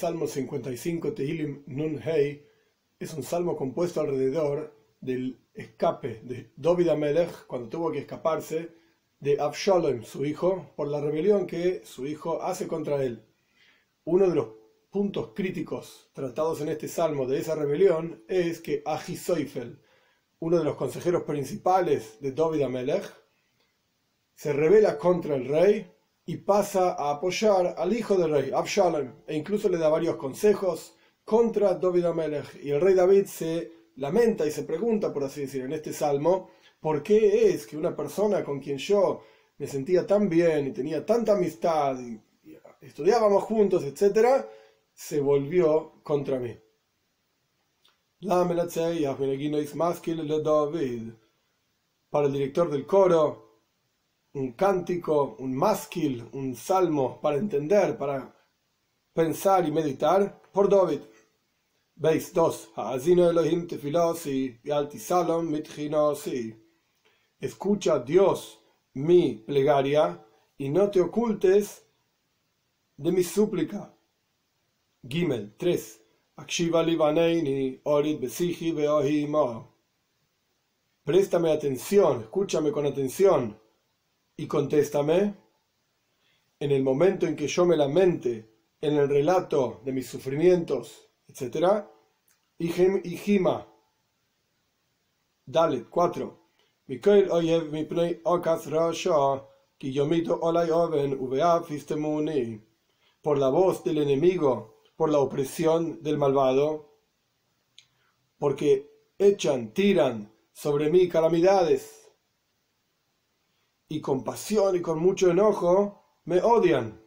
Salmo 55, Tehilim Nun Hei, es un salmo compuesto alrededor del escape de David HaMelech, cuando tuvo que escaparse de Absalom, su hijo, por la rebelión que su hijo hace contra él. Uno de los puntos críticos tratados en este salmo de esa rebelión es que Ajitofel, uno de los consejeros principales de David HaMelech, se rebela contra el rey y pasa a apoyar al hijo del rey, Absalom, e incluso le da varios consejos contra David HaMelech. Y el rey David se lamenta y se pregunta, por así decir, en este salmo, ¿por qué es que una persona con quien yo me sentía tan bien y tenía tanta amistad y estudiábamos juntos, etcétera, se volvió contra mí? Para el director del coro, un cántico, un masquil, un salmo para entender, para pensar y meditar, por David. Veis 2. Escucha, Dios, mi plegaria, y no te ocultes de mi súplica. Gimel 3. Préstame atención, escúchame con atención. Y contéstame, en el momento en que yo me lamente, en el relato de mis sufrimientos, etc. Hijima. Dalet 4. Por la voz del enemigo, por la opresión del malvado, porque echan, tiran sobre mí calamidades. Y con pasión y con mucho enojo me odian.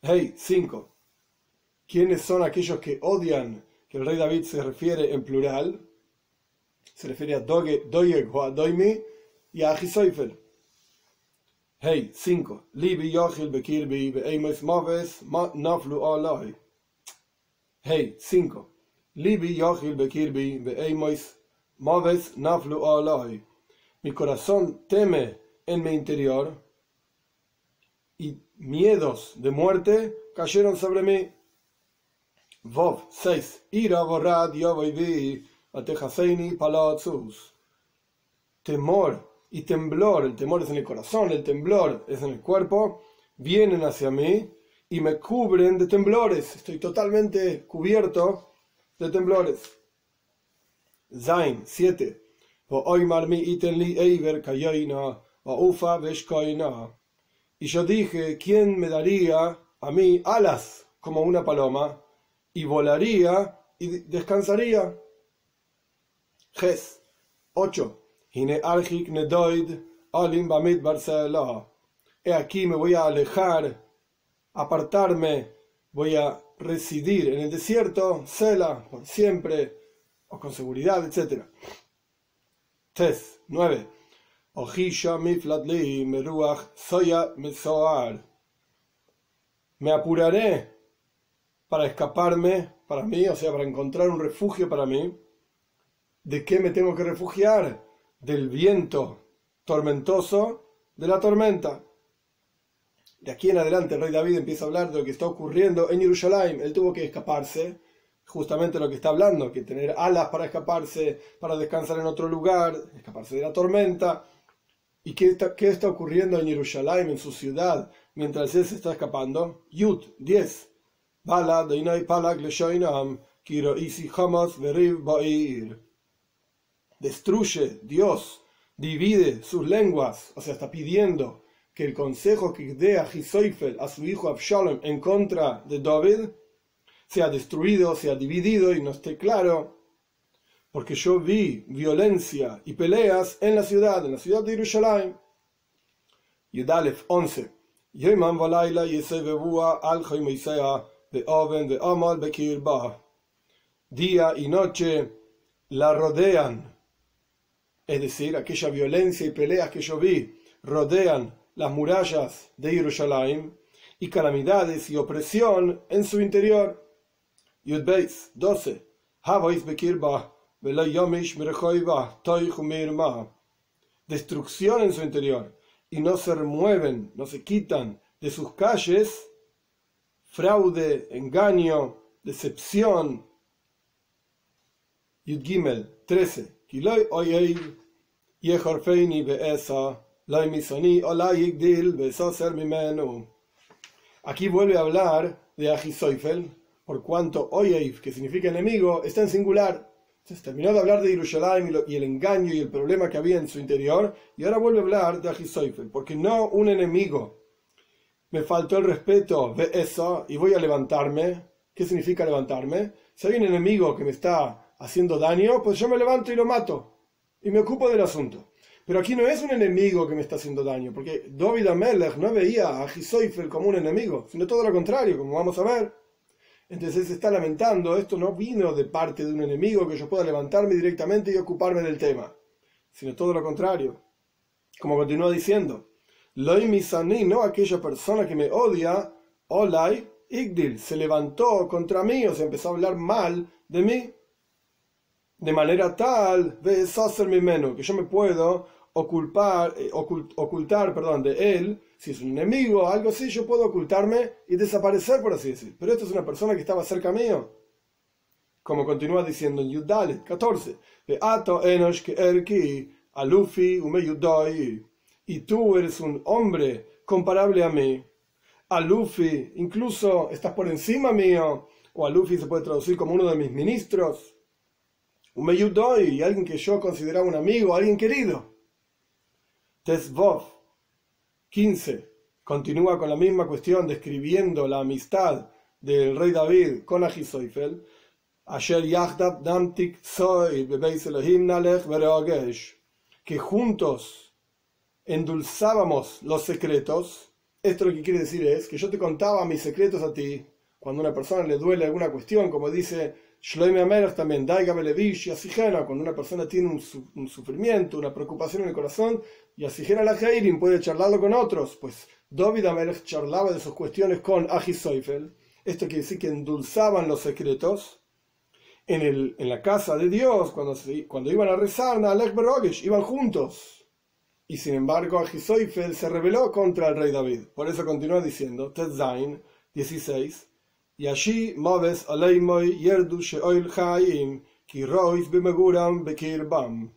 Hey, 5. ¿Quiénes son aquellos que odian? Que el rey David se refiere en plural. Se refiere a Doeg o a Doimi y a Ajitofel. Hey, 5. Hey, 5. Mi corazón teme en mi interior, y miedos de muerte cayeron sobre mí. Vov 6. Temor y temblor, el temor es en el corazón, el temblor es en el cuerpo, vienen hacia mí y me cubren de temblores. Estoy totalmente cubierto de temblores. Zain 7. Y yo dije, ¿quién me daría a mí alas como una paloma? Y volaría y descansaría. Ges 8. He aquí me voy a alejar, apartarme, voy a residir en el desierto, Sela, por siempre, o con seguridad, etc. Tes 9. Me apuraré para escaparme para mí, o sea, para encontrar un refugio para mí. ¿De qué me tengo que refugiar? Del viento tormentoso, de la tormenta. De aquí en adelante el rey David empieza a hablar de lo que está ocurriendo en Yerushalayim. Él tuvo que escaparse, justamente lo que está hablando, que tener alas para escaparse, para descansar en otro lugar, escaparse de la tormenta. ¿Y qué está ocurriendo en Yerushalayim, en su ciudad, mientras él se está escapando? Yud 10. Destruye, Dios, divide sus lenguas. O sea, está pidiendo que el consejo que dé Ajitofel a su hijo Absalom en contra de David sea destruido, sea dividido y no esté claro. Porque yo vi violencia y peleas en la ciudad de Yerushalayim. Yudalef 11. Día y noche la rodean. Es decir, aquella violencia y peleas que yo vi rodean las murallas de Yerushalayim, y calamidades y opresión en su interior. Yudbeis 12. Destrucción en su interior, y no se remueven, no se quitan de sus calles, fraude, engaño, decepción. Yud Gimel 13. Aquí vuelve a hablar de Ajitofel, por cuanto Oyev, que significa enemigo, está en singular. Entonces terminó de hablar de Yerushalayim y el engaño y el problema que había en su interior, y ahora vuelve a hablar de Ajitofel, porque no un enemigo. Me faltó el respeto de eso y voy a levantarme. ¿Qué significa levantarme? Si hay un enemigo que me está haciendo daño, pues yo me levanto y lo mato, y me ocupo del asunto. Pero aquí no es un enemigo que me está haciendo daño, porque David HaMelech no veía a Ajitofel como un enemigo, sino todo lo contrario, como vamos a ver. Entonces se está lamentando, esto no vino de parte de un enemigo que yo pueda levantarme directamente y ocuparme del tema, sino todo lo contrario. Como continúa diciendo, Loi misani, no aquella persona que me odia, Olai Igdil, se levantó contra mí, o sea, empezó a hablar mal de mí, de manera tal de deshacerme menos, que yo me puedo ocultar, de él. Si es un enemigo, algo así, yo puedo ocultarme y desaparecer, por así decir. Pero esto es una persona que estaba cerca mío. Como continúa diciendo en Yudalet 14, y tú eres un hombre comparable a mí. Alufi, incluso estás por encima mío, o Alufi se puede traducir como uno de mis ministros. Umeyudoy, alguien que yo consideraba un amigo, alguien querido. Tesvov 15 continúa con la misma cuestión, describiendo la amistad del rey David con Ajitofel. Asher Yachdav Damtik Soy Bebeis Elohim Nalech Berogesh, que juntos endulzábamos los secretos. Esto lo que quiere decir es que yo te contaba mis secretos a ti. Cuando a una persona le duele alguna cuestión, como dice Shlomo HaMelech también, cuando una persona tiene un sufrimiento, una preocupación en el corazón, y Asijena la Heirim puede charlarlo con otros, pues David HaMelech charlaba de sus cuestiones con Ajitofel. Esto quiere decir que endulzaban los secretos en la casa de Dios, cuando iban a rezar, iban juntos. Y sin embargo Ajitofel se rebeló contra el rey David. Por eso continúa diciendo, Tetzain 16, y allí Moves Aleimoy Yerdu Sheoil Haim Kirois Bimeguram Bekirbam.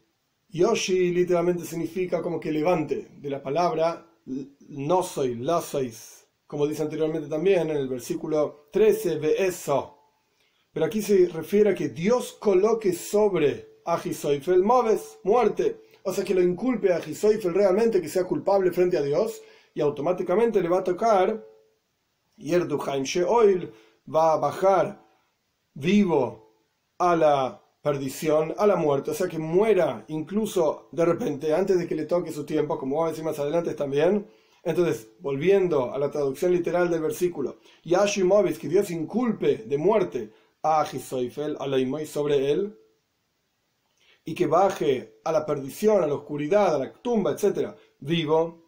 Yoshi literalmente significa como que levante, de la palabra no soy, la sois, como dice anteriormente también en el versículo 13 de eso. Pero aquí se refiere a que Dios coloque sobre Ajitofel Moves, muerte, o sea que lo inculpe a Ajitofel realmente, que sea culpable frente a Dios, y automáticamente le va a tocar Yerdu Haim Sheoil, va a bajar vivo a la perdición, a la muerte, o sea que muera incluso de repente antes de que le toque su tiempo, como va a decir más adelante también. Entonces, volviendo a la traducción literal del versículo, Yashi Movis, que Dios inculpe de muerte a Ajitofel, a Laimoy, sobre él, y que baje a la perdición, a la oscuridad, a la tumba, etc., vivo,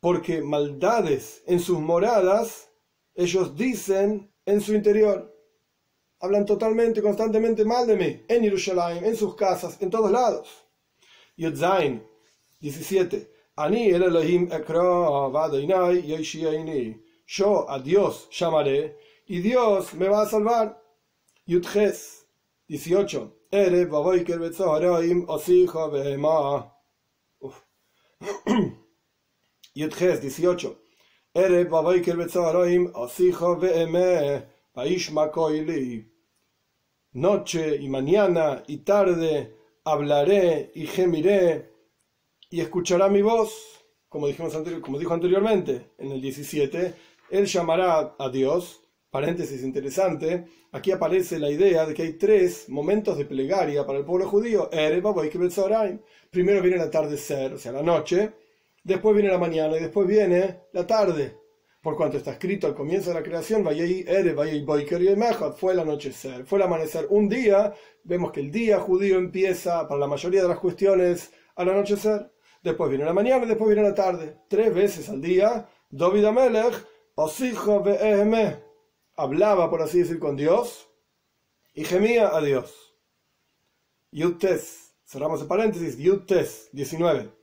porque maldades en sus moradas ellos dicen en su interior. Hablan totalmente, constantemente mal de mí, en Yerushalayim, en sus casas, en todos lados. Yotzain 17. Ani el Elohim ekra vadainai yeshiaini. Yo a Dios llamaré y Dios me va a salvar. Yotches 18. Ere baboiker betzoharaim osijo behema. Yotches 18. Ere baboiker betzoharaim osijo behema. Noche y mañana y tarde hablaré y gemiré y escuchará mi voz, como dijo anteriormente en el 17, él llamará a Dios. Paréntesis interesante, aquí aparece la idea de que hay tres momentos de plegaria para el pueblo judío. Primero viene el atardecer, o sea la noche, después viene la mañana y después viene la tarde. Por cuanto está escrito al comienzo de la creación, fue el anochecer, fue el amanecer. Un día, vemos que el día judío empieza, para la mayoría de las cuestiones, al anochecer. Después viene la mañana y después viene la tarde. Tres veces al día, David HaMelech, hablaba, por así decir, con Dios y gemía a Dios. Yutes, cerramos el paréntesis, Yutes 19.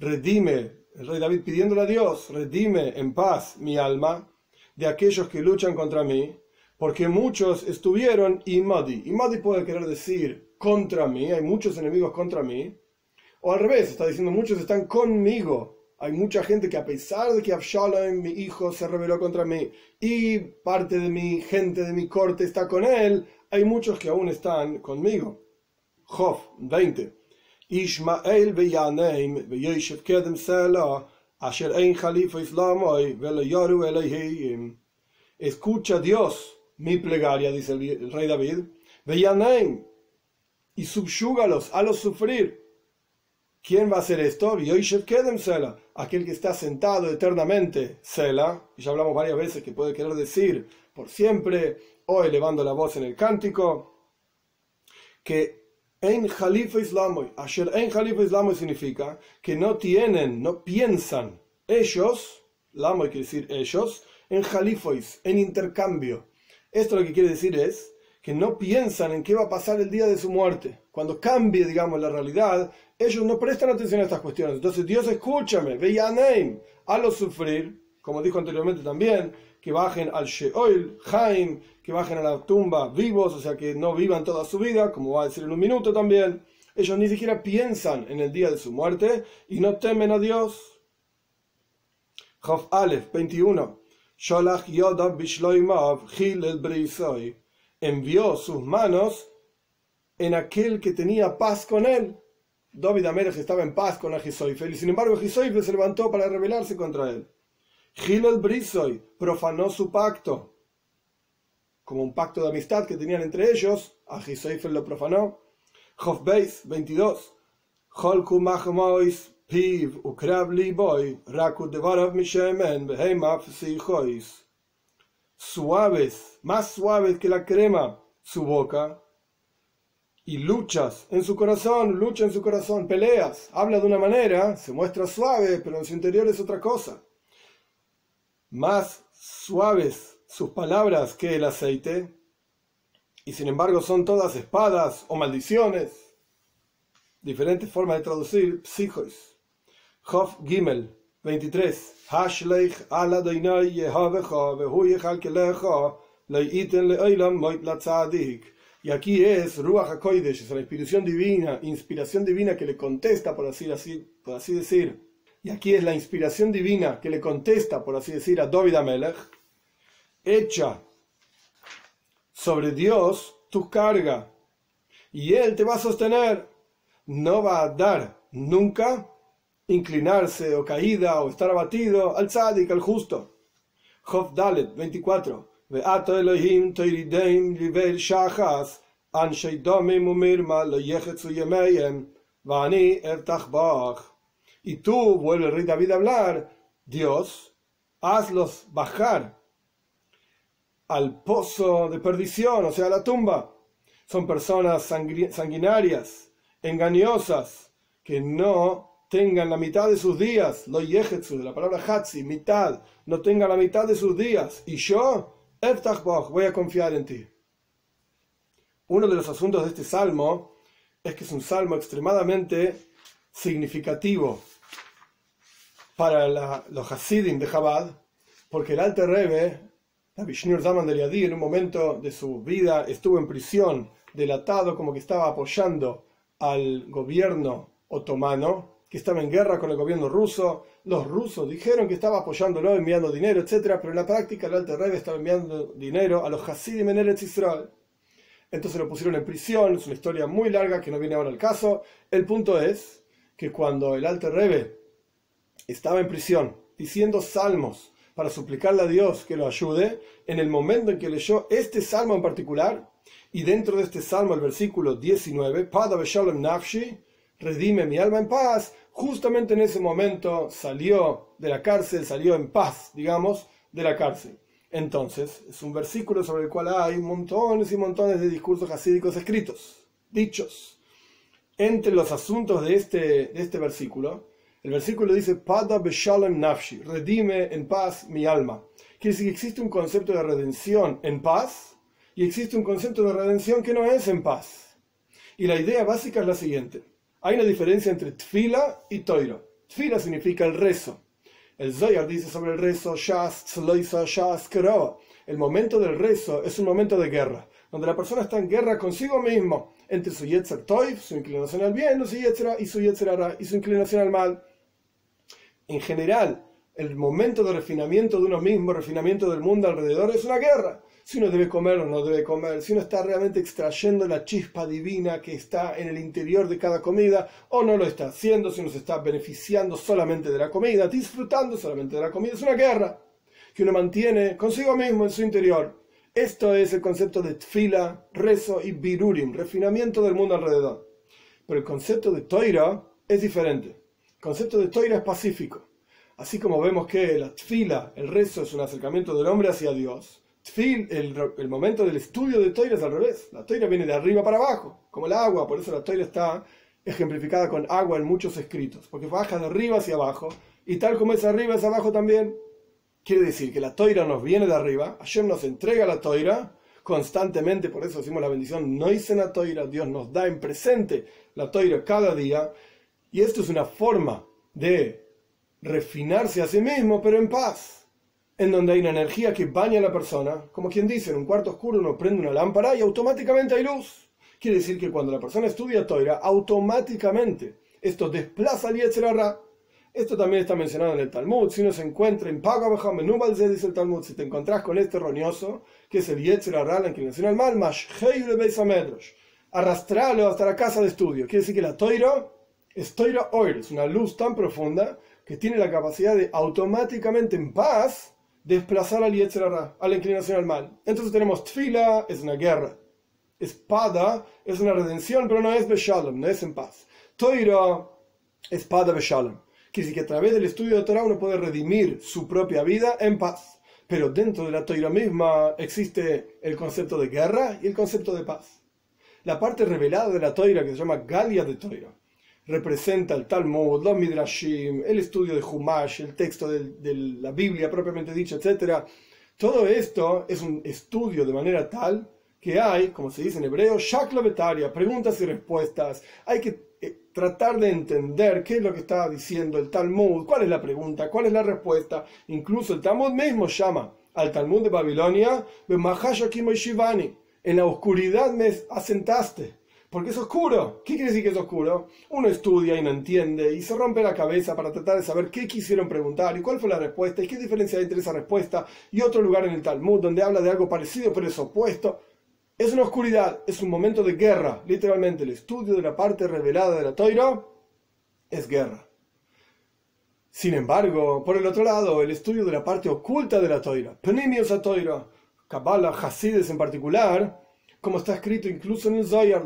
Redime el rey David pidiéndole a Dios: redime en paz mi alma de aquellos que luchan contra mí, porque muchos estuvieron imadi. Imadi puede querer decir contra mí, hay muchos enemigos contra mí, o al revés, está diciendo muchos están conmigo. Hay mucha gente que, a pesar de que Absalom, mi hijo, se rebeló contra mí y parte de mi gente, de mi corte, está con él, hay muchos que aún están conmigo. Job 20. Ishmael veyaneim veyeshev kedem sela asher ein jalifa islamoy velayaru elehim. Escucha Dios mi plegaria, dice el rey David, veyaneim, y subyúgalos, halos sufrir. ¿Quién va a hacer esto? Aquel que está sentado eternamente, Sela, y ya hablamos varias veces que puede querer decir por siempre, o elevando la voz en el cántico, que en Jalifa Islamoy, Asher en Jalifa Islamoy significa que no tienen, no piensan ellos, Lamoy quiere decir ellos, en Jalifois, en intercambio. Esto lo que quiere decir es que no piensan en qué va a pasar el día de su muerte. Cuando cambie, digamos, la realidad, ellos no prestan atención a estas cuestiones. Entonces, Dios, escúchame, veyaneim, a los sufrir, como dijo anteriormente también, que bajen al Sheol, Haim, que bajen a la tumba vivos, o sea, que no vivan toda su vida, como va a decir en un minuto también. Ellos ni siquiera piensan en el día de su muerte y no temen a Dios. Job Aleph 21. Sholach Yodav Bishloimav Gil el Brisoi. Envió sus manos en aquel que tenía paz con él. David HaMelech estaba en paz con Ajitofel, y sin embargo Ajitofel se levantó para rebelarse contra él. Gilel Brisoy profanó su pacto, como un pacto de amistad que tenían entre ellos. Ajitofel lo profanó. Jofbeis 22. Holku machmois piv ukrab liboy rakud devarav mishemen behemaf sihois. Suaves, más suaves que la crema, su boca, y luchas en su corazón, lucha en su corazón, peleas, habla de una manera, se muestra suave, pero en su interior es otra cosa. Más suaves sus palabras que el aceite, y sin embargo son todas espadas o maldiciones. Diferentes formas de traducir psijois. Job Gimel 23. Hashleich ala doinai yehavecha vehuyechal kelecha leiten leoilam moit latzadik. Y aquí es Ruach HaKodesh, es la inspiración divina que le contesta, por así decir. Y aquí es la inspiración divina que le contesta, por así decir, a David HaMelech. Echa sobre Dios tu carga y Él te va a sostener. No va a dar nunca inclinarse o caída o estar abatido al tzadik, al justo. Job Dalet 24. Y tú, vuelve el rey David a hablar, Dios, hazlos bajar al pozo de perdición, o sea, a la tumba. Son personas sanguinarias, engañosas, que no tengan la mitad de sus días. Lo yehetsu, de la palabra hatzi, mitad, no tengan la mitad de sus días. Y yo voy a confiar en ti. Uno de los asuntos de este salmo es que es un salmo extremadamente significativo para los Hasidim de Chabad, porque el Alter Rebe, la Vishnur Zaman de Yadí, en un momento de su vida estuvo en prisión, delatado como que estaba apoyando al gobierno otomano, que estaba en guerra con el gobierno ruso. Los rusos dijeron que estaba apoyándolo, enviando dinero, etc., pero en la práctica el Alter Rebe estaba enviando dinero a los Hasidim en Eretz Israel. Entonces lo pusieron en prisión. Es una historia muy larga que no viene ahora al caso. El punto es que cuando el Alter Rebe estaba en prisión diciendo salmos para suplicarle a Dios que lo ayude, en el momento en que leyó este salmo en particular, y dentro de este salmo el versículo 19, Pada Beshalom Nafshi, redime mi alma en paz, justamente en ese momento salió de la cárcel, salió en paz, digamos, de la cárcel. Entonces, es un versículo sobre el cual hay montones y montones de discursos hasídicos escritos, dichos. Entre los asuntos de este versículo, el versículo dice, Pada Beshalom Nafshi, redime en paz mi alma. Quiere decir que existe un concepto de redención en paz, y existe un concepto de redención que no es en paz. Y la idea básica es la siguiente. Hay una diferencia entre tefila y toira. Tefila significa el rezo. El Zohar dice sobre el rezo, el momento del rezo es un momento de guerra, donde la persona está en guerra consigo mismo, entre su Yetzer Toiv, su inclinación al bien, y su Yetzer Ara, y su inclinación al mal. En general, el momento de refinamiento de uno mismo, refinamiento del mundo alrededor, es una guerra. Si uno debe comer o no debe comer, si uno está realmente extrayendo la chispa divina que está en el interior de cada comida, o no lo está haciendo, si uno se está beneficiando solamente de la comida, disfrutando solamente de la comida, es una guerra que uno mantiene consigo mismo en su interior. Esto es el concepto de tefila, rezo y birurim, refinamiento del mundo alrededor. Pero el concepto de toira es diferente. El concepto de toira es pacífico. Así como vemos que la tefila, el rezo, es un acercamiento del hombre hacia Dios, el momento del estudio de toira es al revés. La toira viene de arriba para abajo, como el agua. Por eso la toira está ejemplificada con agua en muchos escritos, porque baja de arriba hacia abajo, y tal como es arriba es abajo también. Quiere decir que la toira nos viene de arriba, Hashem nos entrega la toira constantemente, por eso decimos la bendición noisen a toira, Dios nos da en presente la toira cada día, y esto es una forma de refinarse a sí mismo, pero en paz, en donde hay una energía que baña a la persona, como quien dice, en un cuarto oscuro uno prende una lámpara y automáticamente hay luz. Quiere decir que cuando la persona estudia toira, automáticamente esto desplaza al Yetzer Ara. Esto también está mencionado en el Talmud. Si uno se encuentra en Paga Bajam, dice el Talmud, si te encontrás con este roñoso, que es el Yetzer Ara, la inclinación al mal, arrastralo hasta la casa de estudio. Quiere decir que la toira es toira oir, es una luz tan profunda que tiene la capacidad de automáticamente, en paz, desplazar al Yetzer Ara, a la inclinación al mal. Entonces tenemos tefila, es una guerra. Espada, es una redención, pero no es beshalom, no es en paz. Toira, espada beshalom. Quiere decir que a través del estudio de Torah uno puede redimir su propia vida en paz. Pero dentro de la toira misma existe el concepto de guerra y el concepto de paz. La parte revelada de la toira, que se llama Galia de Toira, representa el Talmud, los Midrashim, el estudio de Humash, el texto de la Biblia propiamente dicha, etc. Todo esto es un estudio de manera tal que hay, como se dice en hebreo, shaklavetaria, preguntas y respuestas. Hay que tratar de entender qué es lo que está diciendo el Talmud, cuál es la pregunta, cuál es la respuesta. Incluso el Talmud mismo llama al Talmud de Babilonia, en la oscuridad me asentaste. Porque es oscuro. ¿Qué quiere decir que es oscuro? Uno estudia y no entiende y se rompe la cabeza para tratar de saber qué quisieron preguntar y cuál fue la respuesta y qué diferencia hay entre esa respuesta y otro lugar en el Talmud donde habla de algo parecido pero es opuesto. Es una oscuridad, es un momento de guerra. Literalmente el estudio de la parte revelada de la toira es guerra. Sin embargo, por el otro lado, el estudio de la parte oculta de la toira, Penimios Atoira, Kabbalah, Hasides en particular, como está escrito incluso en el Zohar,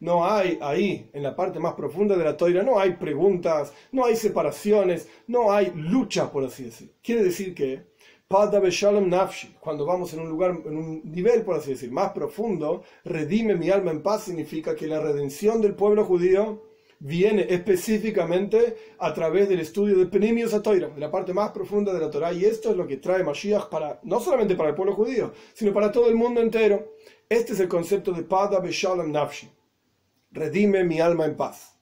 no hay ahí, en la parte más profunda de la toira, no hay preguntas, no hay separaciones, no hay lucha, por así decir. Quiere decir que, cuando vamos en un lugar, en un nivel, por así decir, más profundo, redime mi alma en paz, significa que la redención del pueblo judío viene específicamente a través del estudio de Penimios Atoira, de la parte más profunda de la Torah, y esto es lo que trae Mashiach para, no solamente para el pueblo judío, sino para todo el mundo entero. Este es el concepto de Pada Beshalom Nafshi, redime mi alma en paz.